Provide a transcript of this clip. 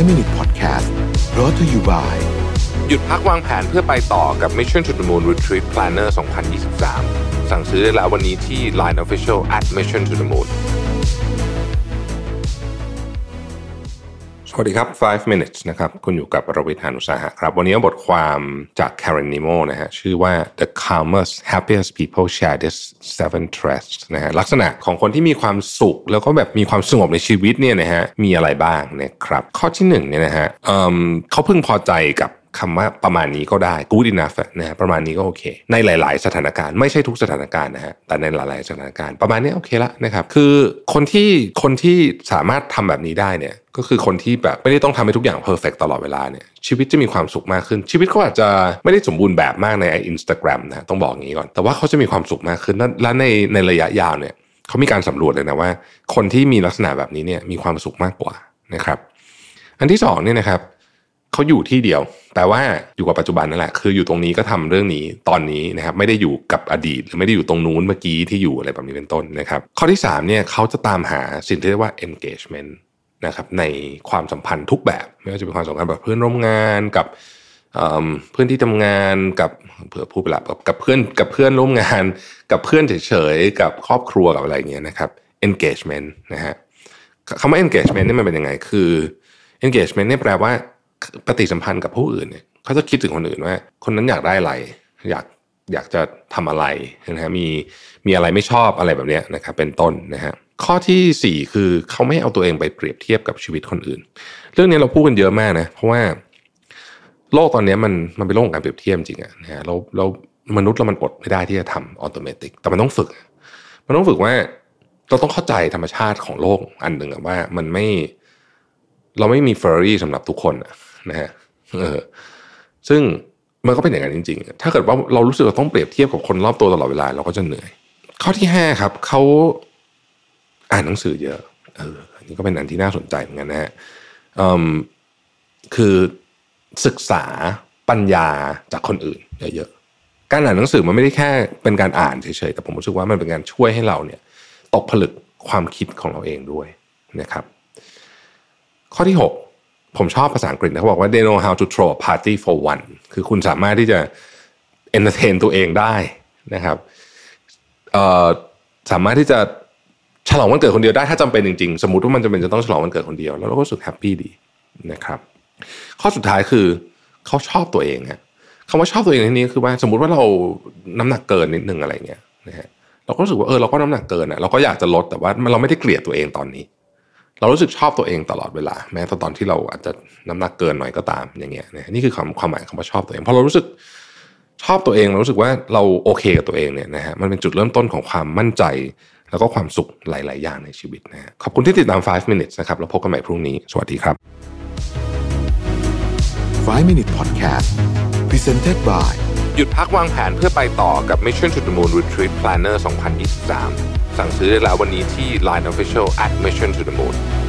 5 Minute Podcast brought to you by หยุดพักวางแผนเพื่อไปต่อกับ Mission to the Moon Retreat Planner 2023 สั่งซื้อได้แล้ววันนี้ที่ Line Official @missiontothemoon สวัสดีครับ 5 Minutes นะครับคุณอยู่กับรวิทย์ หาญอุตสาหะครับวันนี้บทความจาก Karen Nimmo นะฮะชื่อว่า The Calmest Happiest People Share This 7 Traits นะฮะลักษณะของคนที่มีความสุขแล้วก็แบบมีความสงบในชีวิตเนี่ยนะฮะมีอะไรบ้างนะครับข้อที่1เนี่ยนะฮะเขาพึงพอใจกับคำว่าประมาณนี้ก็ได้ good enough นะฮะประมาณนี้ก็โอเคในหลายๆสถานการณ์ไม่ใช่ทุกสถานการณ์นะฮะแต่ในหลายๆสถานการณ์ประมาณนี้โอเคละนะครับคือคนที่สามารถทำแบบนี้ได้เนี่ยก็คือคนที่แบบไม่ได้ต้องทำให้ทุกอย่างเพอร์เฟคตลอดเวลาเนี่ยชีวิตจะมีความสุขมากขึ้นชีวิตเขาอาจจะไม่ได้สมบูรณ์แบบมากใน Instagram นะต้องบอกอย่างนี้ก่อนแต่ว่าเขาจะมีความสุขมากขึ้นและในระยะยาวเนี่ยเขามีการสำรวจเลยนะว่าคนที่มีลักษณะแบบนี้เนี่ยมีความสุขมากกว่านะครับอันที่2เนี่ยนะครับเขาอยู่ที่เดียวแต่ว่าอยู่กับปัจจุบันนั่นแหละคืออยู่ตรงนี้ก็ทำเรื่องนี้ตอนนี้นะครับไม่ได้อยู่กับอดีตหรือไม่ได้อยู่ตรงนู้นเมื่อกี้ที่อยู่อะไรแบบนี้เป็นต้นนะครับข้อที่3เนี่ยเขาจะตามหาสิ่งที่เรียกว่า engagement นะครับในความสัมพันธ์ทุกแบบไม่ว่าจะเป็นความสัมพันธ์แบบเพื่อนร่วมงานกับเพื่อนที่ทำงานกับเพื่อผู้ปรับกับเพื่อนร่วมงานกับเพื่อนเฉยๆกับครอบครัวกับอะไรอย่างเงี้ยนะครับ engagement นะฮะคำว่า engagement นี่มันเป็นยังไงคือ engagement เนี่ยแปลว่าปฏิสัมพันธ์กับผู้อื่นเนี่ยเขาจะคิดถึงคนอื่นว่าคนนั้นอยากได้อะไรอยากจะทำอะไรนะฮะมีอะไรไม่ชอบอะไรแบบนี้นะครับเป็นต้นนะฮะข้อที่4คือเขาไม่เอาตัวเองไปเปรียบเทียบกับชีวิตคนอื่นเรื่องนี้เราพูดกันเยอะมากนะเพราะว่าโลกตอนนี้มันเป็นโลกของการเปรียบเทียบจริงอะนะฮะแล้วมนุษย์เรามันอดไม่ได้ที่จะทำอัตโนมัติแต่มันต้องฝึกว่าเราต้องเข้าใจธรรมชาติของโลกอันหนึ่งว่าเราไม่มีเฟอร์รี่สำหรับทุกคนนะฮะซึ่งมันก็เป็นอย่างนั้นจริงๆถ้าเกิดว่าเรารู้สึกว่าต้องเปรียบเทียบกับคนรอบตัวตลอดเวลาเราก็จะเหนื่อยข้อที่5ครับเขาอ่านหนังสือเยอะอันนี้ก็เป็นอันที่น่าสนใจเหมือนกันนะฮะคือศึกษาปัญญาจากคนอื่นเยอะๆการอ่านหนังสือมันไม่ได้แค่เป็นการอ่านเฉยๆแต่ผมรู้สึกว่ามันเป็นการช่วยให้เราเนี่ยตกผลึกความคิดของเราเองด้วยนะครับข้อที่6ผมชอบภาษาอังกฤษนะเขาบอกว่า they know how to throw a party for one คือคุณสามารถที่จะ entertain ตัวเองได้นะครับสามารถที่จะฉลองวันเกิดคนเดียวได้ถ้าจำเป็นจริงๆสมมุติว่ามันจำเป็นจะต้องฉลองวันเกิดคนเดียวแล้วเราก็รู้สึกแฮปปี้ดีนะครับข้อสุดท้ายคือเขาชอบตัวเองฮะคำว่าชอบตัวเองในที่นี้คือว่าสมมุติว่าเราน้ำหนักเกินนิดนึงอะไรเงี้ยนะฮะเราก็รู้สึกว่าเราก็น้ำหนักเกินอ่ะเราก็อยากจะลดแต่ว่าเราไม่ได้เกลียดตัวเองตอนนี้เรารู้สึกชอบตัวเองตลอดเวลาแม้ตอนที่เราอาจจะน้ำหนักเกินหน่อยก็ตามอย่างเงี้ยนี่คือความหมายคำว่าชอบตัวเองพอเรารู้สึกชอบตัวเองเรารู้สึกว่าเราโอเคกับตัวเองเนี่ยนะฮะมันเป็นจุดเริ่มต้นของความมั่นใจแล้วก็ความสุขหลายๆอย่างในชีวิตนะฮะขอบคุณที่ติดตาม 5 Minutes นะครับแล้วพบกันใหม่พรุ่งนี้สวัสดีครับ 5 Minute Podcast Presented by หยุดพักวางแผนเพื่อไปต่อกับ Mission to the Moon Retreat Planner 2023สั่งซื้อได้แล้ววันนี้ที่ Line Official @Mission to the Moon